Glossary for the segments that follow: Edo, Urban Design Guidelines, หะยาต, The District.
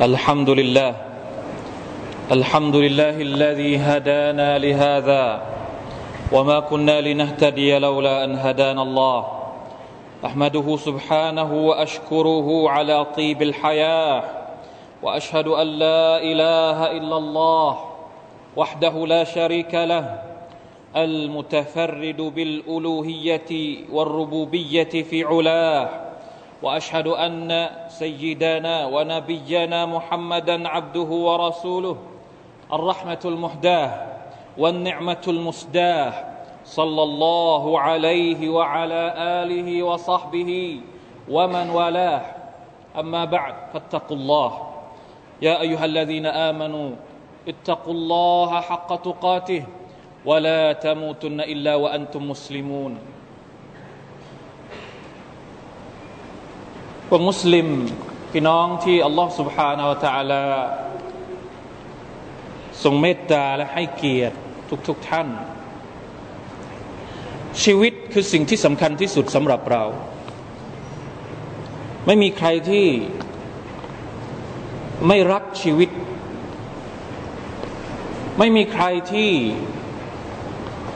الحمد لله الذي هدانا لهذا وما كنا لنهتدي لولا أن هدانا الله أحمده سبحانه وأشكره على طيب الحياة وأشهد أن لا إله إلا الله وحده لا شريك له المتفرد بالألوهية والربوبية في علاه وأشهد أن سيدنا ونبينا محمدا عبده ورسوله الرحمة المهداة والنعمة المسداة صلى الله عليه وعلى آله وصحبه ومن والاه أما بعد فاتقوا الله يا أيها الذين آمنوا اتقوا الله حق تقاته ولا تموتن إلا وأنتم مسلمونพวกมุสลิมพี่น้องที่อัลลอฮฺซุบฮานะฮูวะตะอาลาทรงเมตตาและให้เกียรติทุกท่านชีวิตคือสิ่งที่สำคัญที่สุดสำหรับเราไม่มีใครที่ไม่รักชีวิตไม่มีใครที่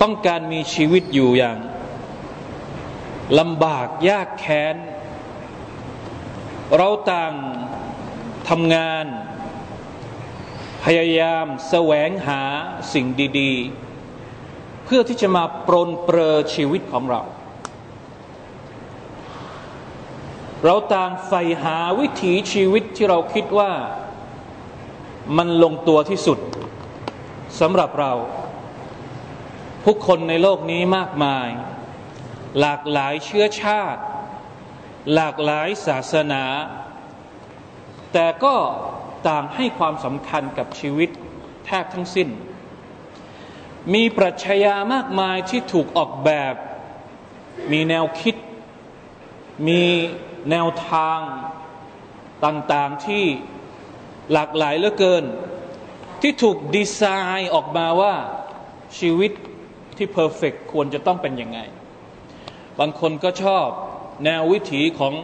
ต้องการมีชีวิตอยู่อย่างลำบากยากแค้นเราต่างทำงานพยายามแสวงหาสิ่งดีๆเพื่อที่จะมาปรนเปรอชีวิตของเราเราต่างใฝ่หาวิถีชีวิตที่เราคิดว่ามันลงตัวที่สุดสำหรับเราผู้คนในโลกนี้มากมายหลากหลายเชื้อชาติหลากหลายศาสนาแต่ก็ต่างให้ความสำคัญกับชีวิตแทบทั้งสิ้นมีปรัชญามากมายที่ถูกออกแบบมีแนวคิดมีแนวทางต่างๆที่หลากหลายเหลือเกินที่ถูกดีไซน์ออกมาว่าชีวิตที่เพอร์เฟกต์ควรจะต้องเป็นยังไงบางคนก็ชอบแนววิถีของ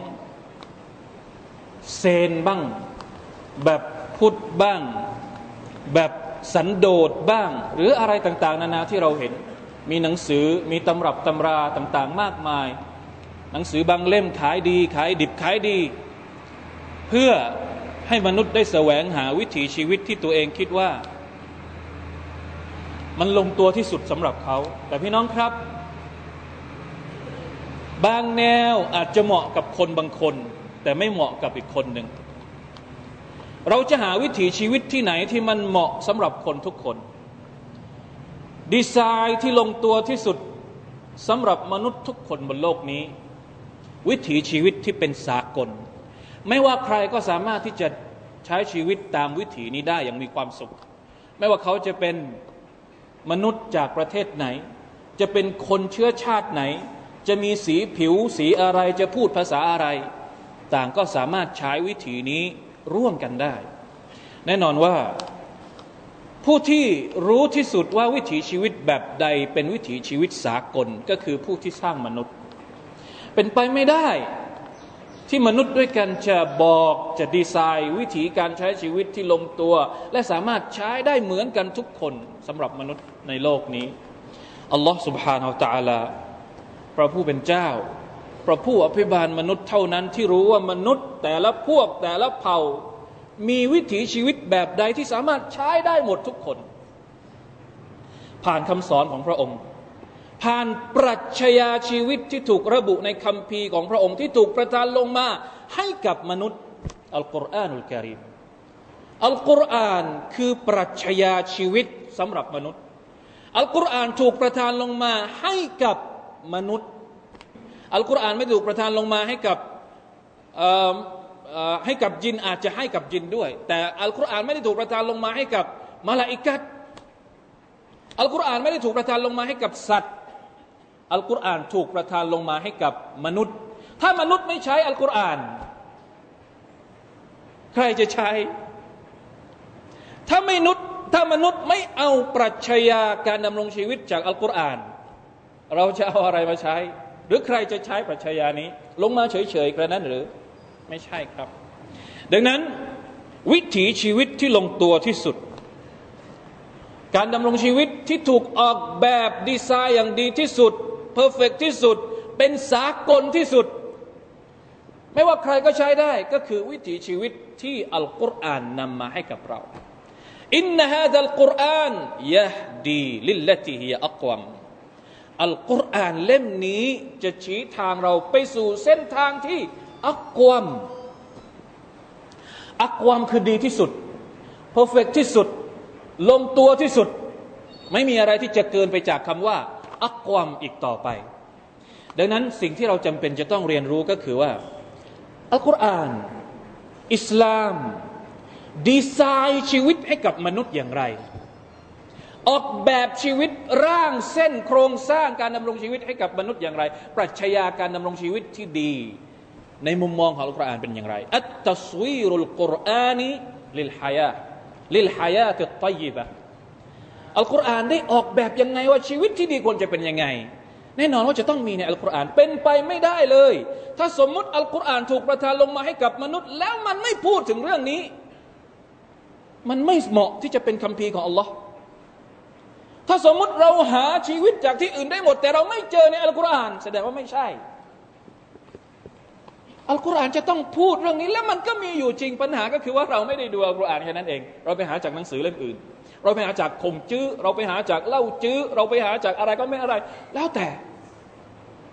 เซนบ้างแบบพุทธบ้างแบบสันโดษบ้างหรืออะไรต่างๆนานาที่เราเห็นมีหนังสือมีตำรับตำราต่างๆมากมายหนังสือบางเล่มขายดีขายดิบขายดีเพื่อให้มนุษย์ได้แสวงหาวิถีชีวิตที่ตัวเองคิดว่ามันลงตัวที่สุดสำหรับเขาแต่พี่น้องครับบางแนวอาจจะเหมาะกับคนบางคนแต่ไม่เหมาะกับอีกคนหนึ่งเราจะหาวิถีชีวิตที่ไหนที่มันเหมาะสำหรับคนทุกคนดีไซน์ที่ลงตัวที่สุดสำหรับมนุษย์ทุกคนบนโลกนี้วิถีชีวิตที่เป็นสากลไม่ว่าใครก็สามารถที่จะใช้ชีวิตตามวิถีนี้ได้อย่างมีความสุขไม่ว่าเขาจะเป็นมนุษย์จากประเทศไหนจะเป็นคนเชื้อชาติไหนจะมีสีผิวสีอะไรจะพูดภาษาอะไรต่างก็สามารถใช้วิถีนี้ร่วมกันได้แน่นอนว่าผู้ที่รู้ที่สุดว่าวิถีชีวิตแบบใดเป็นวิถีชีวิตสากลก็คือผู้ที่สร้างมนุษย์เป็นไปไม่ได้ที่มนุษย์ด้วยกันจะบอกจะดีไซน์วิถีการใช้ชีวิตที่ลงตัวและสามารถใช้ได้เหมือนกันทุกคนสำหรับมนุษย์ในโลกนี้อัลลอฮฺ سبحانه และ تعالىพระผู้เป็นเจ้าพระผู้อภิบาลมนุษย์เท่านั้นที่รู้ว่ามนุษย์แต่ละพวกแต่ละเผ่ามีวิถีชีวิตแบบใดที่สามารถใช้ได้หมดทุกคนผ่านคำสอนของพระองค์ผ่านปรัชญาชีวิตที่ถูกระบุในคัมภีร์ของพระองค์ที่ถูกประทานลงมาให้กับมนุษย์อัลกุรอานุลกะรีมอัลกุรอานคือปรัชญาชีวิตสำหรับมนุษย์อัลกุรอานถูกประทานลงมาให้กับมนุษย์อัลกุรอานไม่ถูกประทานลงมาให้กับยินอาจจะให้กับยินด้วยแต่อัลกุรอานไม่ได้ถูกประทานลงมาให้กับมลาอิกะฮ์อัลกุรอานไม่ได้ถูกประทานลงมาให้กับสัตว์อัลกุรอานถูกประทานลงมาให้กับมนุษย์ถ้ามนุษย์ไม่ใช้อัลกุรอานใครจะใช้ถ้ามนุษย์ไม่เอาปรัชญาการดำรงชีวิตจากอัลกุรอานเราจะเอาอะไรมาใช้หรือใครจะใช้ปรัชญานี้ลงมาเฉยๆกระนั้นหรือไม่ใช่ครับดังนั้น วิถีชีวิตที่ลงตัวที่สุดการดำรงชีวิตที่ถูกออกแบบดีไซน์อย่างดีที่สุดเพอร์เฟกที่สุดเป็นสากลที่สุดไม่ว่าใครก็ใช้ได้ก็คือวิถีชีวิตที่อัลกุรอานนำมาให้กับเราอินนะฮะดัลกุรอานยะฮ์ดีลิลลติฮิยะอักวมอัลกุรอานเล่มนี้จะชี้ทางเราไปสู่เส้นทางที่อักวมอักวมคือดีที่สุดเพอร์เฟกที่สุดลงตัวที่สุดไม่มีอะไรที่จะเกินไปจากคำว่าอักวมอีกต่อไปดังนั้นสิ่งที่เราจำเป็นจะต้องเรียนรู้ก็คือว่าอัลกุรอานอิสลามดีไซน์ชีวิตให้กับมนุษย์อย่างไรออกแบบชีวิตร่างเส้นโครงสร้างการดำรงชีวิตให้กับมนุษย์อย่างไรปรัชญาการดำรงชีวิตที่ดีในมุมมองของอัลกุรอานเป็นอย่างไรอัตตัสวีรุลกุรอานีลิลฮายาติตฏอยยิบะห์อัลกุรอานได้ออกแบบยังไงว่าชีวิตที่ดีควรจะเป็นยังไงแน่นอนว่าจะต้องมีในอัลกุรอานเป็นไปไม่ได้เลยถ้าสมมุติอัลกุรอานถูกประทานลงมาให้กับมนุษย์แล้วมันไม่พูดถึงเรื่องนี้มันไม่เหมาะที่จะเป็นคัมภีร์ของอัลลอฮ์ถ้าสมมุติเราหาชีวิตจากที่อื่นได้หมดแต่เราไม่เจอในอัลกุรอานแสดงว่าไม่ใช่อัลกุรอานจะต้องพูดเรื่องนี้แล้วมันก็มีอยู่จริงปัญหาก็คือว่าเราไม่ได้ดูอัลกุรอานแค่นั้นเองเราไปหาจากหนังสือเล่มอื่นเราไปหาจากข่มจื้อเราไปหาจากเล่าจื้อเราไปหาจากอะไรก็ไม่อะไรแล้วแต่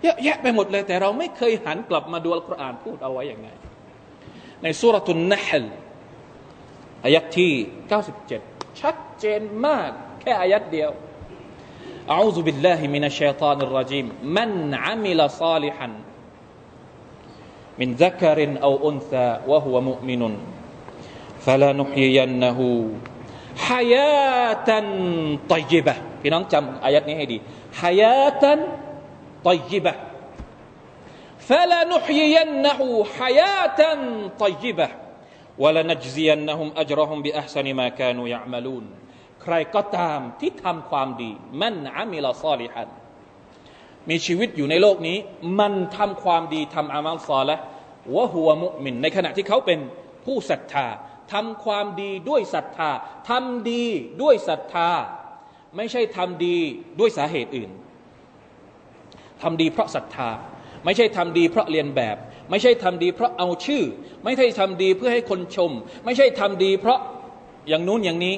เยอะแยะไปหมดเลยแต่เราไม่เคยหันกลับมาดูอัลกุรอานพูดเอาไว้อย่างไงในซูเราะตุนนะห์ลอายัตที่97ชัดเจนมากแค่อายัตเดียวอะอูซุบิลลาฮิมินัชชัยฏอนิรเราะญีมมันอะมิละศอลิฮันมินซักรินเอาอุนซาวะฮุวะมุอ์มินุนฟะลานุฮยิยันนะฮูหะยาตันฏอยยิบะห์พี่น้องจำอายัตนี้ให้ดีหะยาตันطيبة فلنحيينه حياة طيبة ولنجزينهم أجرهم بأحسن ما كانوا يعملون ใครก็ตามที่ทำความดีมันอะมิลซอลิฮันมีชีวิตอยู่ในโลกนี้มันทำความดีทำอามัลซอลิฮ์วะฮุวะมุอ์มินในขณะที่เขาเป็นผู้ศรัทธาทำความดีด้วยศรัทธาทำดีด้วยศรัทธาไม่ใช่ทำดีด้วยสาเหตุอื่นทำดีเพราะศรัทธาไม่ใช่ทำดีเพราะเรียนแบบไม่ใช่ทำดีเพราะเอาชื่อไม่ใช่ทำดีเพื่อให้คนชมไม่ใช่ทำดีเพราะอย่างนู้นอย่างนี้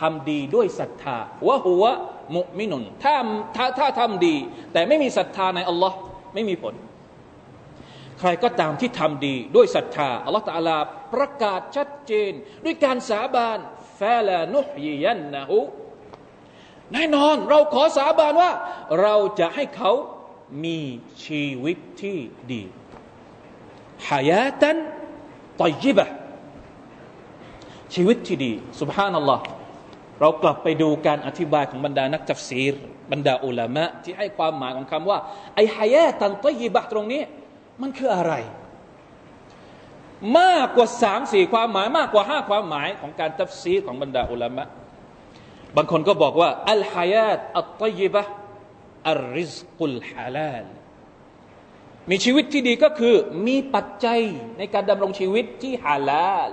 ทำดีด้วยศรัทธาวะฮุวะมุอ์มินุนถ้าทำดีแต่ไม่มีศรัทธาในอัลลอฮ์ไม่มีผลใครก็ตามที่ทำดีด้วยศรัทธาอัลลอฮ์ตะอาลาประกาศชัดเจนด้วยการสาบานฟะลานุฮยิยันนะฮูแน่นอนเราขอสาบานว่าเราจะให้เขามีชีวิตที่ดีหะยาตันฏอยยิบะห์ชีวิตที่ดีซุบฮานัลลอฮ์เรากลับไปดูการอธิบายของบรรดานักตัฟซีรบรรดาอุลามะที่ให้ความหมายของคำว่าไอหะยาตันฏอยยิบะห์ตรงนี้มันคืออะไรมากกว่า 3-4 ความหมายมากกว่า 5 ความหมายของการตัฟซีรของบรรดาอุลามะบางคนก็บอกว่าอัลหะยาตอัตฏอยยิบะห์อัลริซกุลฮะลาลมีชีวิตที่ดีก็คือมีปัจจัยในการดำรงชีวิตที่ฮาลาล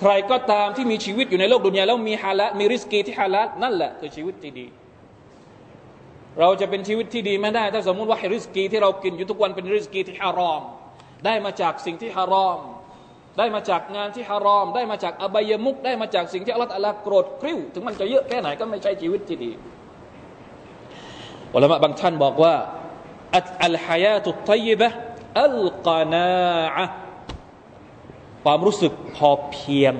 ใครก็ตามที่มีชีวิตอยู่ในโลกดุนยาแล้วมีฮาลาลมีริสกีที่ฮาลาลนั่นแหละคือชีวิตที่ดีเราจะเป็นชีวิตที่ดีไม่ได้ถ้าสมมุติว่าริสกีที่เรากินอยู่ทุกวันเป็นริสกีที่ฮารอมได้มาจากสิ่งที่ฮารอมได้มาจากงานที่ฮารอมได้มาจากอบายมุขได้มาจากสิ่งที่อัลเลาะห์ตะอาลาโกรธกริ้วถึงมันจะเยอะแค่ไหนก็ไม่ใช่ชีวิตที่ดีอุลามะบางท่านบอกว่าอัลหะยาตุฏอยยิบะห์อัลกะนาอะห์ความรู้สึกพอเพียง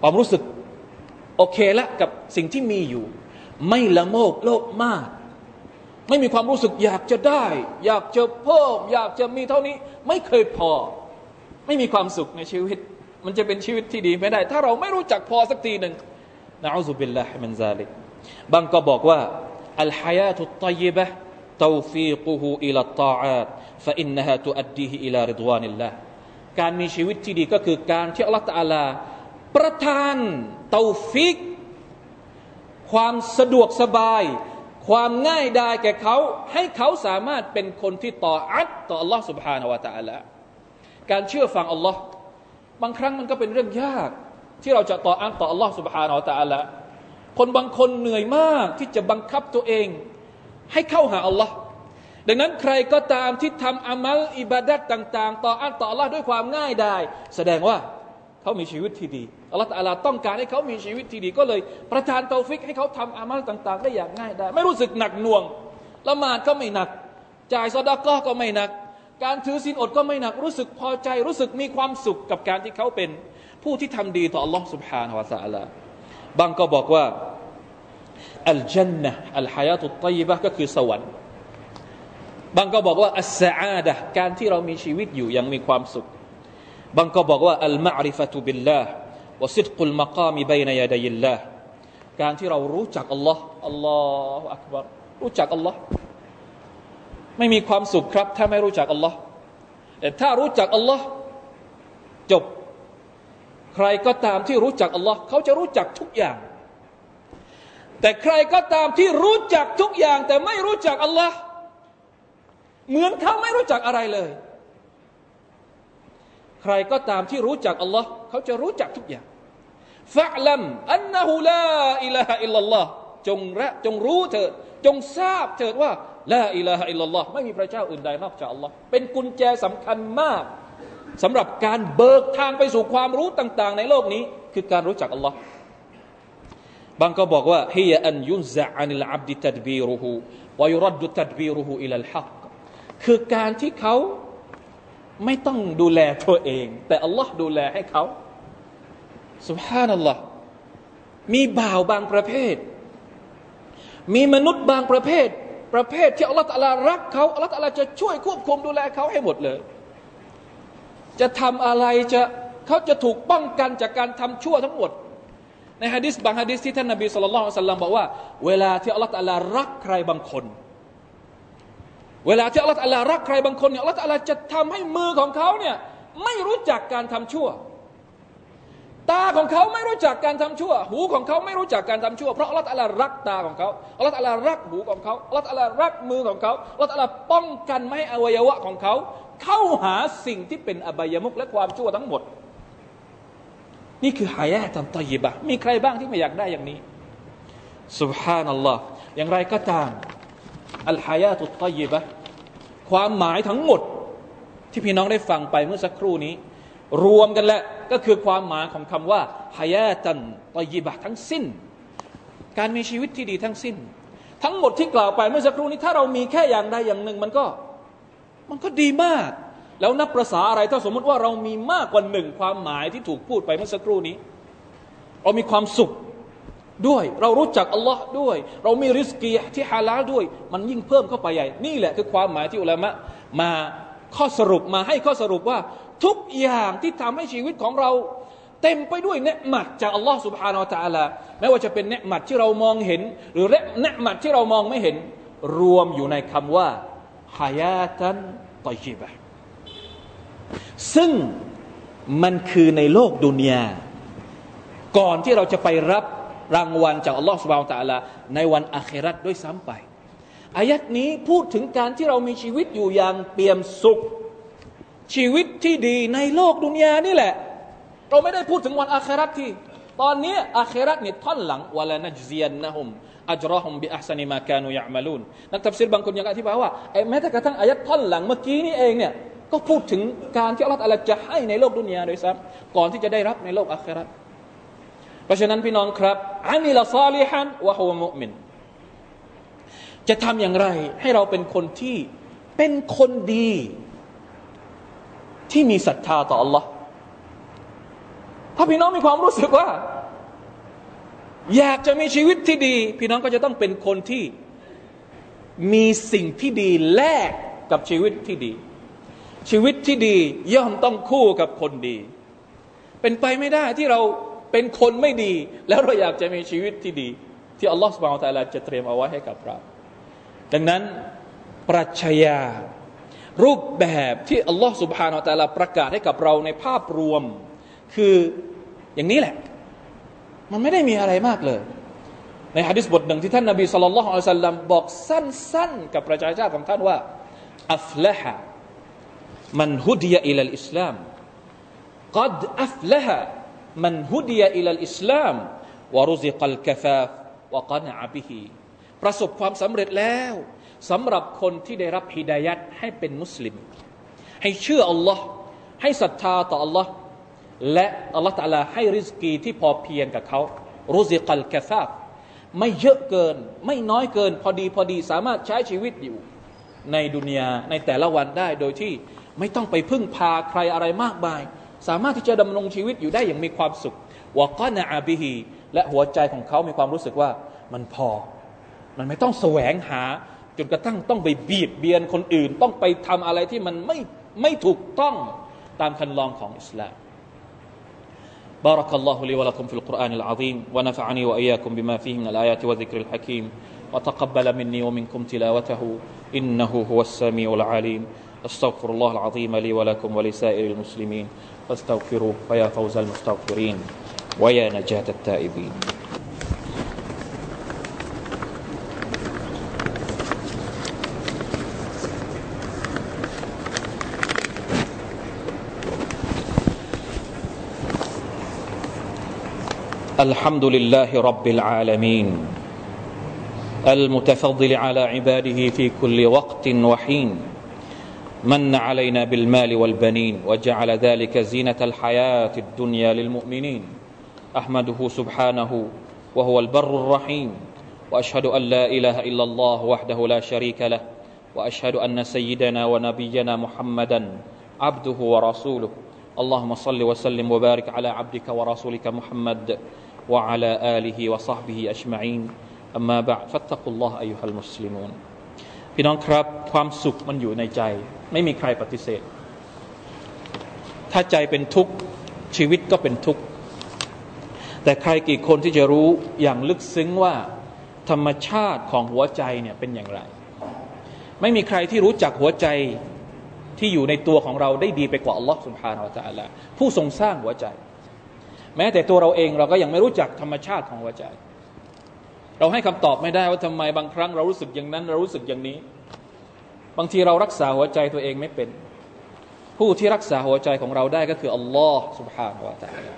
ความรู้สึกโอเคละกับสิ่งที่มีอยู่ไม่ละโมบโลภมากไม่มีความรู้สึกอยากจะได้อยากจะเพิ่มอยากจะมีเท่านี้ไม่เคยพอไม่มีความสุขในชีวิตมันจะเป็นชีวิตที่ดีไม่ได้ถ้าเราไม่รู้จักพอสักทีหนึ่งนะอูซุบิลลาฮิมินซาลิกบางก็บอกว่าالحياة الطيبة توفيقه إلى الطاعات فإنها تؤديه إلى رضوان الله การมีชีวิตที่ดีก็คือการที่อัลเลาะห์ตะอาลาประทานตอฟิกความสะดวกสบายความง่ายดายแก่เขาให้เขาสามารถเป็นคนที่ตออะห์ต่ออัลเลาะห์ซุบฮานะฮูวะตะอาลาการเชื่อฟังอัลเลาะห์ บางครั้งมันก็เป็นเรื่องยากที่เราจะต่ออันต่ออัลลอฮฺสุบฮานาอัลตะอัลละคนบางคนเหนื่อยมากที่จะบังคับตัวเองให้เข้าหาอัลลอฮฺดังนั้นใครก็ตามที่ทำอามัลอิบาดะห์ต่างๆต่ออันต่ออัลลอฮฺด้วยความง่ายดายแสดงว่าเขามีชีวิตที่ดีอัลลอฮฺตะอาลาต้องการให้เขามีชีวิตที่ดีก็เลยประทานเตาฟิกให้เขาทำอามัลต่างๆได้อย่างง่ายดายไม่รู้สึกหนักหน่วงละหมาดก็ไม่หนักจ่ายซะดะกอฮ์ก็ไม่หนักการถือศีลอดก็ไม่หนักรู้สึกพอใจรู้สึกมีความสุขกับการที่เขาเป็นผู้ที่ทำดีต่ออัลลอฮฺ سبحانه และ تعالى บางก็บอกว่าอัลจันนะห์อัลหะยาตุตฏอยบะห์ก็คือสวรรค์บางก็บอกว่าอัสสะอาดะห์การที่เรามีชีวิตอยู่ยังมีความสุขบางก็บอกว่าอัลมะอริฟะตุบิลลาห์วะซิดกุลมะกามบัยนะยะดัยลลาห์การที่เรารู้จักอัลลอฮ์อัลลอฮุอักบัรรู้จักอัลลอฮ์ไม่มีความสุขครับถ้าไม่รู้จักอัลลอฮ์แต่ถ้ารู้จักอัลลอฮ์จบใครก็ตามที่รู้จักอัลลอฮ์เขาจะรู้จักทุกอย่างแต่ใครก็ตามที่รู้จักทุกอย่างแต่ไม่รู้จักอัลลอฮ์เหมือนเขาไม่รู้จักอะไรเลยใครก็ตามที่รู้จักอัลลอฮ์เขาจะรู้จักทุกอย่างฟะลัมอันนะฮูลาอิลาฮะอิลลัลลอฮ์จงรู้เถิดจงทราบเถิดว่าลาอิลาฮะอิลลัลลอฮ์ไม่มีพระเจ้าอื่นใดนอกจากอัลลอฮ์เป็นกุญแจสำคัญมากสำหรับการเบิกทางไปสู่ความรู้ต่างๆในโลกนี้คือการรู้จักอัลลอฮ์บางก็บอกว่าฮิยะอันยุนซะอานิลอับดิตัดบีรุฮูวะยุรดดุตัดบีรุฮูอิลัลฮักคือการที่เขาไม่ต้องดูแลตัวเองแต่อัลลอฮ์ดูแลให้เขาซุบฮานัลลอฮ์มีบ่าวบางประเภทมีมนุษย์บางประเภทที่อัลลอฮ์ตะอาลารักเขาอัลลอฮ์ตะอาลาจะช่วยควบคุมดูแลเขาให้หมดเลยจะทำอะไรเขาจะถูกป้องกันจากการทำชั่วทั้งหมดในหะดีษบางหะดีษที่ท่านนบีศ็อลลัลลอฮุอะลัยฮิวะซัลลัมบอกว่าเวลาที่อัลลอฮ์ตะอาลารักใครบางคนอัลลอฮ์ตะอาลาจะทำให้มือของเขาเนี่ยไม่รู้จักการทำชั่วตาของเขาไม่รู้จักการทำชั่วหูของเขาไม่รู้จักการทำชั่วเพราะอัลลอฮ์ตะอาลารักตาของเขาอัลลอฮ์ตะอาลารักหูของเขาอัลลอฮ์ตะอาลารักมือของเขาอัลลอฮ์ตะอาลาป้องกันไม่ให้อวัยวะของเขาเข้าหาสิ่งที่เป็นอบายมุขและความชั่วทั้งหมดนี่คือหะยาตอัตฏอยบะห์มีใครบ้างที่ไม่อยากได้อย่างนี้ซุบฮานัลลอฮ์อย่างไรก็ตามอัลหะยาตุตฏอยบะห์ความหมายทั้งหมดที่พี่น้องได้ฟังไปเมื่อสักครู่นี้รวมกันแล้วก็คือความหมายของคำว่าหะยาตันฏอยบะห์ทั้งสิ้นการมีชีวิตที่ดีทั้งสิ้นทั้งหมดที่กล่าวไปเมื่อสักครู่นี้ถ้าเรามีแค่อย่างใดอย่างหนึ่งมันก็ดีมากแล้วนับประสาอะไรถ้าสมมติว่าเรามีมากกว่าหนึ่งความหมายที่ถูกพูดไปเมื่อสักครู่นี้เรามีความสุขด้วยเรารู้จักอัลลอฮ์ด้วยเรามีริสกีที่ฮาลาลด้วยมันยิ่งเพิ่มเข้าไปใหญ่นี่แหละคือความหมายที่อุลามะมาข้อสรุปมาให้ข้อสรุปว่าทุกอย่างที่ทำให้ชีวิตของเราเต็มไปด้วยเนืหมัดจากอัลลอฮ์สุบฮานาอัลตะอาลาไม่ว่าจะเป็นเนืหมัดที่เรามองเห็นหรือเนืหมัดที่เรามองไม่เห็นรวมอยู่ในคำว่าหะยาตันฏอยบะห์ซึ่งมันคือในโลกดุนยาก่อนที่เราจะไปรับรางวัลจากอัลลอฮฺซุบฮานะฮูวะตะอาลาในวันอาคิเราะฮ์ด้วยซ้ำไปอายัดนี้พูดถึงการที่เรามีชีวิตอยู่อย่างเปี่ยมสุขชีวิตที่ดีในโลกดุนยานี่แหละเราไม่ได้พูดถึงวันอาคิเราะฮ์ที่ตอนนี้อาคิเราะฮ์เนี่ยท่อนหลังวะลานัจซียันนะฮุมอัจรอฮุมบิอัห์ซะนิมากานูยะอ์มะลูนนักตัฟซีรบางคนยังอธิบายว่าแม้แต่กระทั่งอายัดท่อนหลังเมื่อกี้นี่เองเนี่ยก็พูดถึงการที่อัลลอฮฺตะอาลาจะให้ในโลกดุนยาโดยซ้ำก่อนที่จะได้รับในโลกอาคิเราะฮ์เพราะฉะนั้นพี่น้องครับอามิลซอลิฮันวะฮุวะมุอ์มินจะทำอย่างไรให้เราเป็นคนที่เป็นคนดีที่มีศรัทธาต่ออัลลอฮ์ถ้าพี่น้องมีความรู้สึกว่าอยากจะมีชีวิตที่ดีพี่น้องก็จะต้องเป็นคนที่มีสิ่งที่ดีแลกกับชีวิตที่ดีชีวิตที่ดีย่อมต้องคู่กับคนดีเป็นไปไม่ได้ที่เราเป็นคนไม่ดีแล้วเราอยากจะมีชีวิตที่ดีที่อัลลอฮฺซุบฮานะฮูวะตะอาลาจะเตรียมเอาไว้ให้กับเราดังนั้นปรัชญารูปแบบที่อัลลอฮฺซุบฮานะฮูวะตะอาลาประกาศให้กับเราในภาพรวมคืออย่างนี้แหละมันไม่ได้มีอะไรมากเลยในหะดีษบทหนึ่งที่ท่านนบีศ็อลลัลลอฮุอะลัยฮิวะซัลลัมบอกสั้นๆกับประชาชาติของท่านว่าอัฟละฮะมันฮุดียะอิลัลอิสลาม กัดอัฟละฮะมันฮุดียะอิลัลอิสลามวะรุซิกัลกะฟาฟวะกะนะอะบิฮิประสบความสำเร็จแล้วสำหรับคนที่ได้รับฮิดายัตให้เป็นมุสลิมให้เชื่ออัลลอฮ์ให้ศรัทธาต่ออัลลอฮ์และอัลลอฮ์ตะอาลาให้ริซกีที่พอเพียงกับเขารุซิกัลกะฟาฟไม่เยอะเกินไม่น้อยเกินพอดีสามารถใช้ชีวิตอยู่ในดุนยาในแต่ละวันได้โดยที่ไม่ต้องไปพึ่งพาใครอะไรมากมายสามารถที่จะดำรงชีวิตอยู่ได้อย่างมีความสุขวะกะนะอะบิฮิและหัวใจของเขามีความรู้สึกว่ามันพอมันไม่ต้องแสวงหาจนกระทั่งต้องไปเบียดเบียนคนอื่นต้องไปทำอะไรที่มันไม่ถูกต้องตามคันลองของอิสลามبارك الله لي ولكم في القرآن العظيم ونفعني وإياكم بما فيه من الآيات وذكر الحكيم وتقبل مني ومنكم تلاوته إنه هو السميع العليم أستغفر الله العظيم لي ولكم ولسائر المسلمين فاستغفروه فيا فوز المستغفرين ويا نجاة التائبين الحمد لله رب العالمين المتفضل على عباده في كل وقت وحين من علينا بالمال والبنين وجعل ذلك زينة الحياة الدنيا للمؤمنين أحمده سبحانه وهو البر الرحيم وأشهد أن لا إله إلا الله وحده لا شريك له وأشهد أن سيدنا ونبينا محمدا عبده ورسوله اللهم صل وسلم وبارك على عبدك ورسولك محمد وعلى آله وصحبه أجمعين أما بعد فاتقوا الله أيها المسلمون พี่น้องครับความสุขมันอยู่ในใจไม่มีใครปฏิเสธถ้าใจเป็นทุกข์ชีวิตก็เป็นทุกข์แต่ใครกี่คนที่จะรู้อย่างลึกซึ้งว่าธรรมชาติของหัวใจเนี่ยเป็นอย่างไรไม่มีใครที่รู้จักหัวใจที่อยู่ในตัวของเราได้ดีไปกว่าอัลลอฮฺซุบฮานะฮูวะตะอาลาผู้ทรงสร้างหัวใจแม้แต่ตัวเราเองเราก็ยังไม่รู้จักธรรมชาติของหัวใจเราให้คำตอบไม่ได้ว่าทำไมบางครั้งเรารู้สึกอย่างนั้นเรารู้สึกอย่างนี้บางทีเรารักษาหัวใจตัวเองไม่เป็นผู้ที่รักษาหัวใจของเราได้ก็คืออัลลอฮฺซุบฮานะฮูวะตะอาลา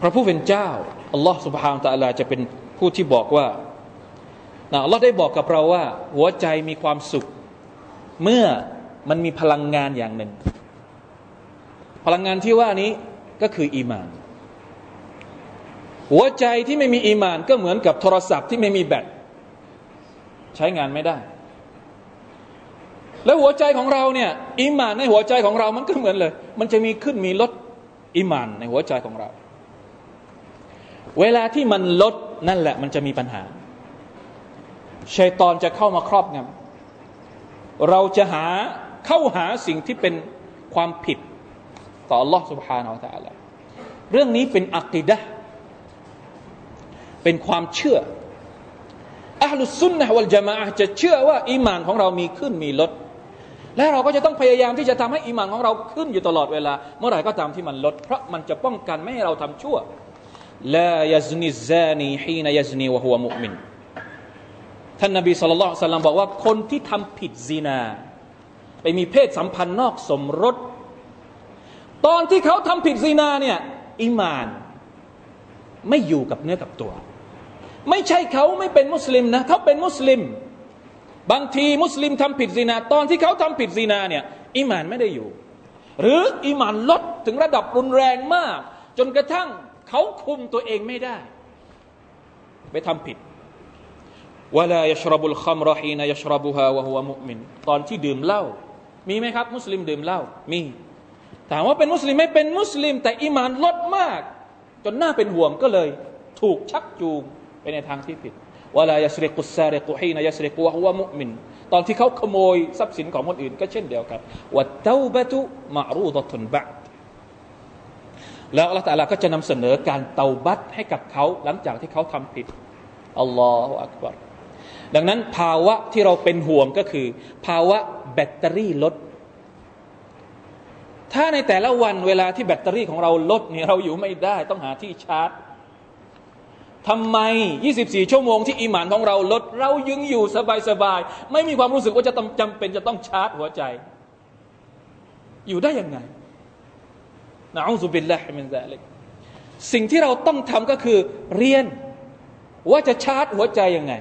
พระผู้เป็นเจ้าอัลลอฮฺซุบฮานะฮูวะตะอาลาจะเป็นผู้ที่บอกว่าอัลลอฮฺได้บอกกับเราว่าหัวใจมีความสุขเมื่อมันมีพลังงานอย่างหนึ่งพลังงานที่ว่านี้ก็คืออีมานหัวใจที่ไม่มีอีมานก็เหมือนกับโทรศัพท์ที่ไม่มีแบตใช้งานไม่ได้แล้วหัวใจของเราเนี่ยอีมานในหัวใจของเรามันก็เหมือนเลยมันจะมีขึ้นมีลดอีมานในหัวใจของเราเวลาที่มันลดนั่นแหละมันจะมีปัญหาชัยฏอนจะเข้ามาครอบงำเราจะเข้าหาสิ่งที่เป็นความผิดต่อ Allah سبحانه และ تعالى เรื่องนี้เป็นอะกีดะห์เป็นความเชื่ออะห์ลุสซุนนะฮ์วัลญะมาอะห์จะเชื่อว่าอีหม่านของเรามีขึ้นมีลดและเราก็จะต้องพยายามที่จะทำให้อีหม่านของเราขึ้นอยู่ตลอดเวลาเมื่อไหร่ก็ตามที่มันลดเพราะมันจะป้องกันไม่ให้เราทำชั่วลายะซนิซซานีฮีนะยะซนีวะฮุวะมุอ์มินท่านนบีศ็อลลัลลอฮุอะลัยฮิวะซัลลัมบอกว่าคนที่ทำผิดซินาไปมีเพศสัมพันธ์นอกสมรสตอนที่เขาทำผิดซินาเนี่ยอีหม่านไม่อยู่กับเนื้อกับตัวไม่ใช่เขาไม่เป็นมุสลิมนะเขาเป็นมุสลิมบางทีมุสลิมทำผิดซินาตอนที่เขาทำผิดซินาเนี่ยอีหม่านไม่ได้อยู่หรืออีหม่านลดถึงระดับรุนแรงมากจนกระทั่งเขาคุมตัวเองไม่ได้ไปทำผิดวะลายัชรบุลคัมรอฮีนะยัชรบุฮาวะฮุวะมุอ์มินตอนที่ดื่มเหล้ามีไหมครับมุสลิมดื่มเหล้ามีถามว่าเป็นมุสลิมไม่เป็นมุสลิมแต่อีหม่านลดมากจนน่าเป็นห่วงก็เลยถูกชักจูงไปในทางที่ผิดวะลายัสริกุสซาริกุฮีนะยัสริกุวะฮุวะมุอ์มินตอนที่เขาขโมยทรัพย์สินของคนอื่นก็เช่นเดียวกันวัตเตาบะตุมะรูฎะตุนบะแล้วอัลเลาะห์ตะอาลาก็จะนำเสนอการเตาบัตให้กับเขาหลังจากที่เขาทำผิดอัลลอฮุอักบัรดังนั้นภาวะที่เราเป็นห่วงก็คือภาวะแบตเตอรี่ลดถ้าในแต่ละวันเวลาที่แบตเตอรี่ของเราลดเนี่ยเราอยู่ไม่ได้ต้องหาที่ชาร์จทำไม24ชั่วโมงที่อีหม่านของเราลดเรายังอยู่สบายๆไม่มีความรู้สึกว่าจะจำเป็นจะต้องชาร์จหัวใจอยู่ได้ยังไง นะอูซุบิลลาฮิมินซาลิกสิ่งที่เราต้องทำก็คือเรียนว่าจะชาร์จหัวใจยังไง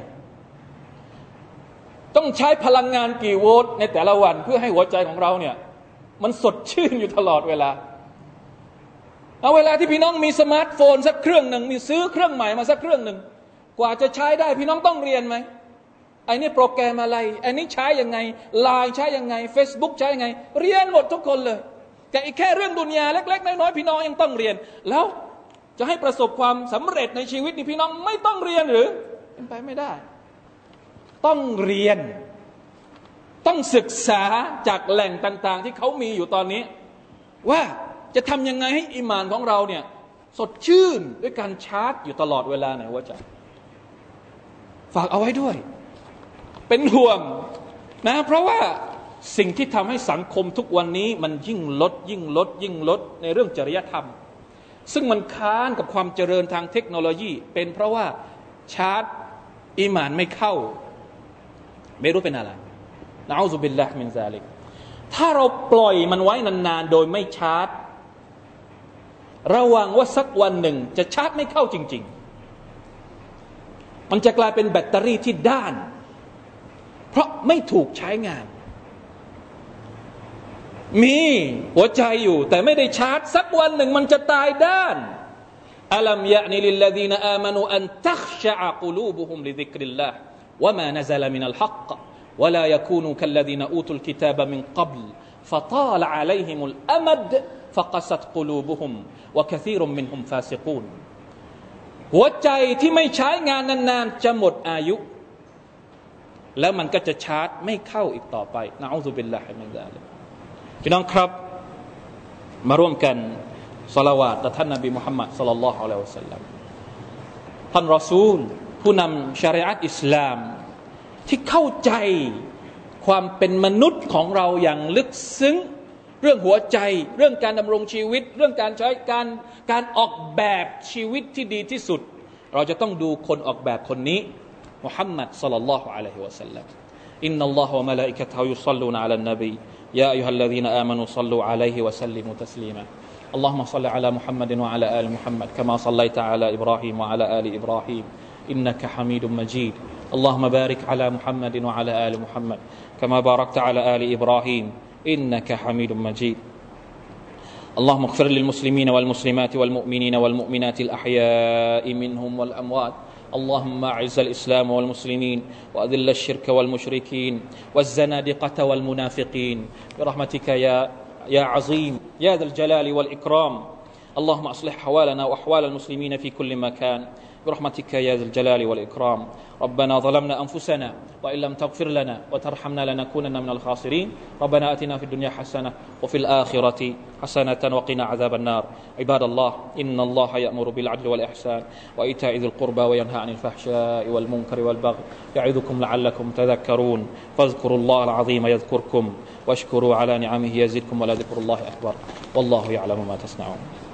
ต้องใช้พลังงานกี่โวลต์ในแต่ละวันเพื่อให้หัวใจของเราเนี่ยมันสดชื่นอยู่ตลอดเวลาเอาเวลาที่พี่น้องมีสมาร์ทโฟนสักเครื่องหนึ่งมีซื้อเครื่องใหม่มาสักเครื่องหนึ่งกว่าจะใช้ได้พี่น้องต้องเรียนไหมไอ้นี่โปรแกรมอะไรไอ้นี่ใช้ยังไงไลน์ใช้ยังไง Facebook ใช้ยังไงเรียนหมดทุกคนเลยแต่อีกแค่เรื่องดุนยาเล็กๆน้อยๆพี่น้องยังต้องเรียนแล้วจะให้ประสบความสำเร็จในชีวิตนี่พี่น้องไม่ต้องเรียนหรือเป็นไปไม่ได้ต้องเรียนต้องศึกษาจากแหล่งต่างๆที่เขามีอยู่ตอนนี้ว่าจะทำยังไงให้อีหม่านของเราเนี่ยสดชื่นด้วยการชาร์จอยู่ตลอดเวลาไหนวะจ๊ะฝากเอาไว้ด้วยเป็นห่วงนะเพราะว่าสิ่งที่ทำให้สังคมทุกวันนี้มันยิ่งลดในเรื่องจริยธรรมซึ่งมันค้านกับความเจริญทางเทคโนโลยีเป็นเพราะว่าชาร์จอีหม่านไม่เข้าไม่รู้เป็นอะไรนะอูซุบิลลาฮิมินซาลิกถ้าเราปล่อยมันไว้นานๆโดยไม่ชาร์จระวังว่าสักวันหนึ่งจะชาร์จไม่เข้าจริงๆมันจะกลายเป็นแบตเตอรี่ที่ด้านเพราะไม่ถูกใช้งานมีหัวใจอยู่แต่ไม่ได้ชาร์จสักวันหนึ่งมันจะตายด้านอัลัมยะนีลิลลซีนอามานูอันตัคชะอกุลูบุฮุมลิซิกริลลาห์วะมานซะละมินัลฮักวะลายูนูกัลลซีนอูตุลกิตาบะมินกับลฟะตาลอะลัยฮิมุลอะมัดฟะกะซัตกุลูบุฮุมวะกะซีรุมินฮุมฟาซิกูนหัวใจที่ไม่ใช้งานนานๆจะหมดอายุแล้วมันก็จะชาร์จไม่เข้าอีกต่อไปนะอูซุบิลลาฮิมินซาลิกพี่น้องครับมาร่วมกันศอลาวาตต่อท่านนบีมุฮัมมัดศ็อลลัลลอฮุอะลัยฮิวะซัลลัมท่านรอซูลผู้นำชะรีอะห์อิสลามที่เข้าใจความเป็นมนุษย์ของเราอย่างลึกซึ้งเรื่องหัวใจเรื่องการดำรงชีวิตเรื่องการใช้การออกแบบชีวิตที่ดีที่สุดเราจะต้องดูคนออกแบบคนนี้มุฮัมมัดศ็อลลัลลอฮุอะลัยฮิวะซัลลัมอินนัลลอฮะวะมะลาอิกะตุฮุยุศ็อลลูนะอะลันนบียาอัยยุฮัลลซีนะอามานูศ็อลลูอะลัยฮิวะซัลลิมูตัสลีมาอัลลอฮุมมะศ็อลลิอะลามุฮัมมัดวะอะลาอาลิมุฮัมมัดกะมาศ็อลลัยตะอะลาอิบรอฮีมวะอะลาอาลิอิบรอฮีมอินนะกะฮะมีดุมมะญีดอัลลอฮุมมะบาริกอะลามุฮัมมัดวะอะลาอาลิมุฮัมมัดกะมาบารักตะอะลาอาลิอิบรอฮีมอินนะกะฮะมีดุมมะญีดอัลลอฮุมมัฆฟิรลิลมุสลิมีนวัลมุสลิมาติวัลมุอ์มินีนวัลมุอ์มินาติลอะฮยามินฮุมวัลอัมวาตاللهم أعز الإسلام والمسلمين وأذل الشرك والمشركين والزنادقة والمنافقين برحمتك يا عظيم يا ذا الجلال والإكرام اللهم أصلح أحوالنا وأحوال المسلمين في كل مكان برحمتك يا ذا الجلال والإكرام ربنا ظلمنا أنفسنا وإن لم تغفر لنا وترحمنا لنكونن من الخاسرين ربنا آتنا في الدنيا حسنة وفي الآخرة حسنة وقنا عذاب النار عباد الله إن الله يأمر بالعدل والإحسان وإيتاء ذي القربى وينهى عن الفحشاء والمنكر والبغي يعظكم لعلكم تذكرون فاذكروا الله العظيم يذكركم واشكروا على نعمه يزدكم ولذكر الله أكبر والله يعلم ما تصنعون